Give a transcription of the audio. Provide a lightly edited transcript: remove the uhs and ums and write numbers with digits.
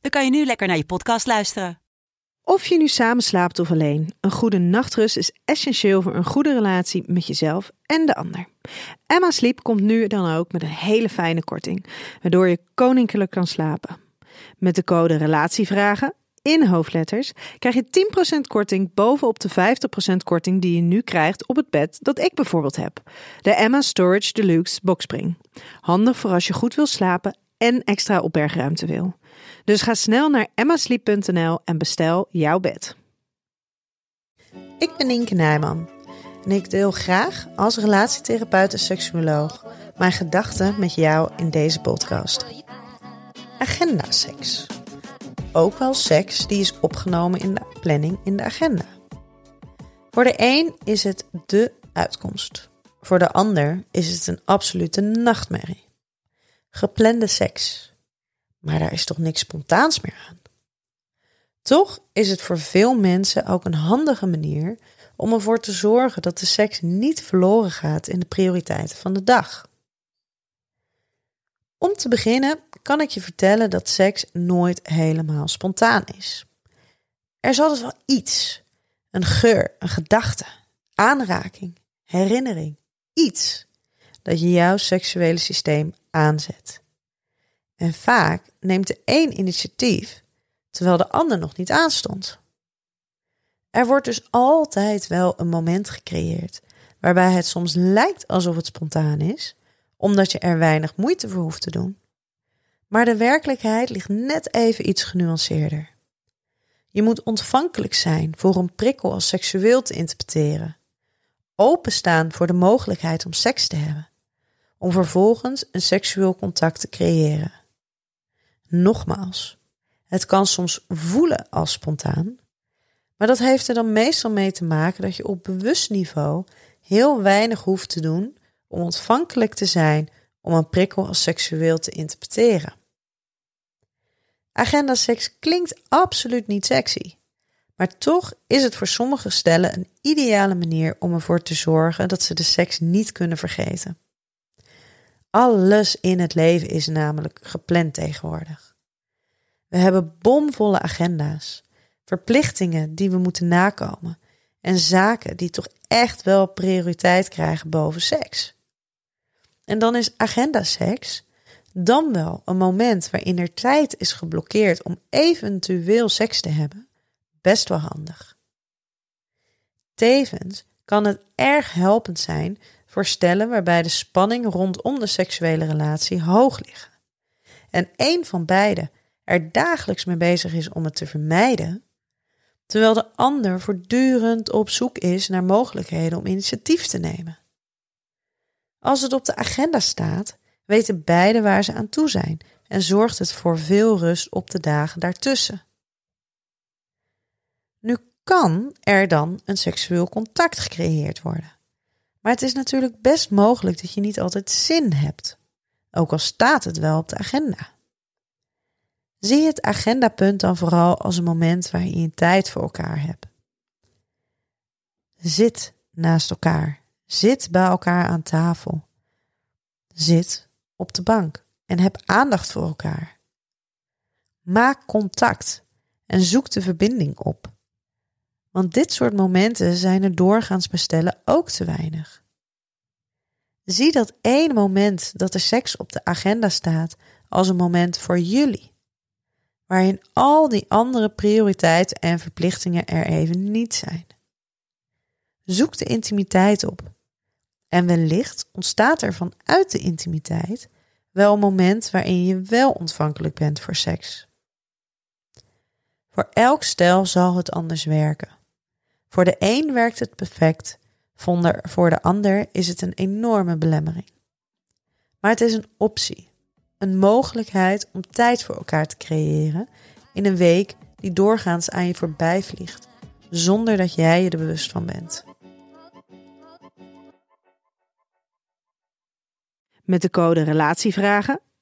dan kan je nu lekker naar je podcast luisteren. Of je nu samen slaapt of alleen, een goede nachtrust is essentieel voor een goede relatie met jezelf en de ander. Emma Sleep komt nu dan ook met een hele fijne korting, waardoor je koninklijk kan slapen. Met de code RELATIEVRAGEN in hoofdletters krijg je 10% korting bovenop de 50% korting die je nu krijgt op het bed dat ik bijvoorbeeld heb. De Emma Storage Deluxe Boxspring. Handig voor als je goed wil slapen en extra opbergruimte wil. Dus ga snel naar emmasleep.nl en bestel jouw bed. Ik ben Inke Nijman en ik deel graag als relatietherapeut en seksuoloog mijn gedachten met jou in deze podcast. Agendaseks. Ook wel seks die is opgenomen in de planning in de agenda. Voor de een is het de uitkomst. Voor de ander is het een absolute nachtmerrie. Geplande seks. Maar daar is toch niks spontaans meer aan? Toch is het voor veel mensen ook een handige manier om ervoor te zorgen dat de seks niet verloren gaat in de prioriteiten van de dag. Om te beginnen kan ik je vertellen dat seks nooit helemaal spontaan is. Er is altijd wel iets, een geur, een gedachte, aanraking, herinnering, iets dat je jouw seksuele systeem aanzet. En vaak neemt de een initiatief, terwijl de ander nog niet aanstond. Er wordt dus altijd wel een moment gecreëerd, waarbij het soms lijkt alsof het spontaan is, omdat je er weinig moeite voor hoeft te doen. Maar de werkelijkheid ligt net even iets genuanceerder. Je moet ontvankelijk zijn voor een prikkel als seksueel te interpreteren. Openstaan voor de mogelijkheid om seks te hebben. Om vervolgens een seksueel contact te creëren. Nogmaals, het kan soms voelen als spontaan, maar dat heeft er dan meestal mee te maken dat je op bewust niveau heel weinig hoeft te doen om ontvankelijk te zijn om een prikkel als seksueel te interpreteren. Agendaseks klinkt absoluut niet sexy, maar toch is het voor sommige stellen een ideale manier om ervoor te zorgen dat ze de seks niet kunnen vergeten. Alles in het leven is namelijk gepland tegenwoordig. We hebben bomvolle agenda's, verplichtingen die we moeten nakomen en zaken die toch echt wel prioriteit krijgen boven seks. En dan is agendaseks dan wel een moment waarin er tijd is geblokkeerd om eventueel seks te hebben, best wel handig. Tevens kan het erg helpend zijn voor stellen waarbij de spanning rondom de seksuele relatie hoog ligt. En één van beiden er dagelijks mee bezig is om het te vermijden, terwijl de ander voortdurend op zoek is naar mogelijkheden om initiatief te nemen. Als het op de agenda staat, weten beiden waar ze aan toe zijn en zorgt het voor veel rust op de dagen daartussen. Nu kan er dan een seksueel contact gecreëerd worden. Maar het is natuurlijk best mogelijk dat je niet altijd zin hebt, ook al staat het wel op de agenda. Zie het agendapunt dan vooral als een moment waarin je tijd voor elkaar hebt. Zit naast elkaar, zit bij elkaar aan tafel, zit op de bank en heb aandacht voor elkaar. Maak contact en zoek de verbinding op. Want dit soort momenten zijn er doorgaans bij stellen ook te weinig. Zie dat één moment dat er seks op de agenda staat als een moment voor jullie, waarin al die andere prioriteiten en verplichtingen er even niet zijn. Zoek de intimiteit op en wellicht ontstaat er vanuit de intimiteit wel een moment waarin je wel ontvankelijk bent voor seks. Voor elk stel zal het anders werken. Voor de een werkt het perfect, voor de ander is het een enorme belemmering. Maar het is een optie, een mogelijkheid om tijd voor elkaar te creëren in een week die doorgaans aan je voorbij vliegt, zonder dat jij je er bewust van bent. Met de code Relatievragen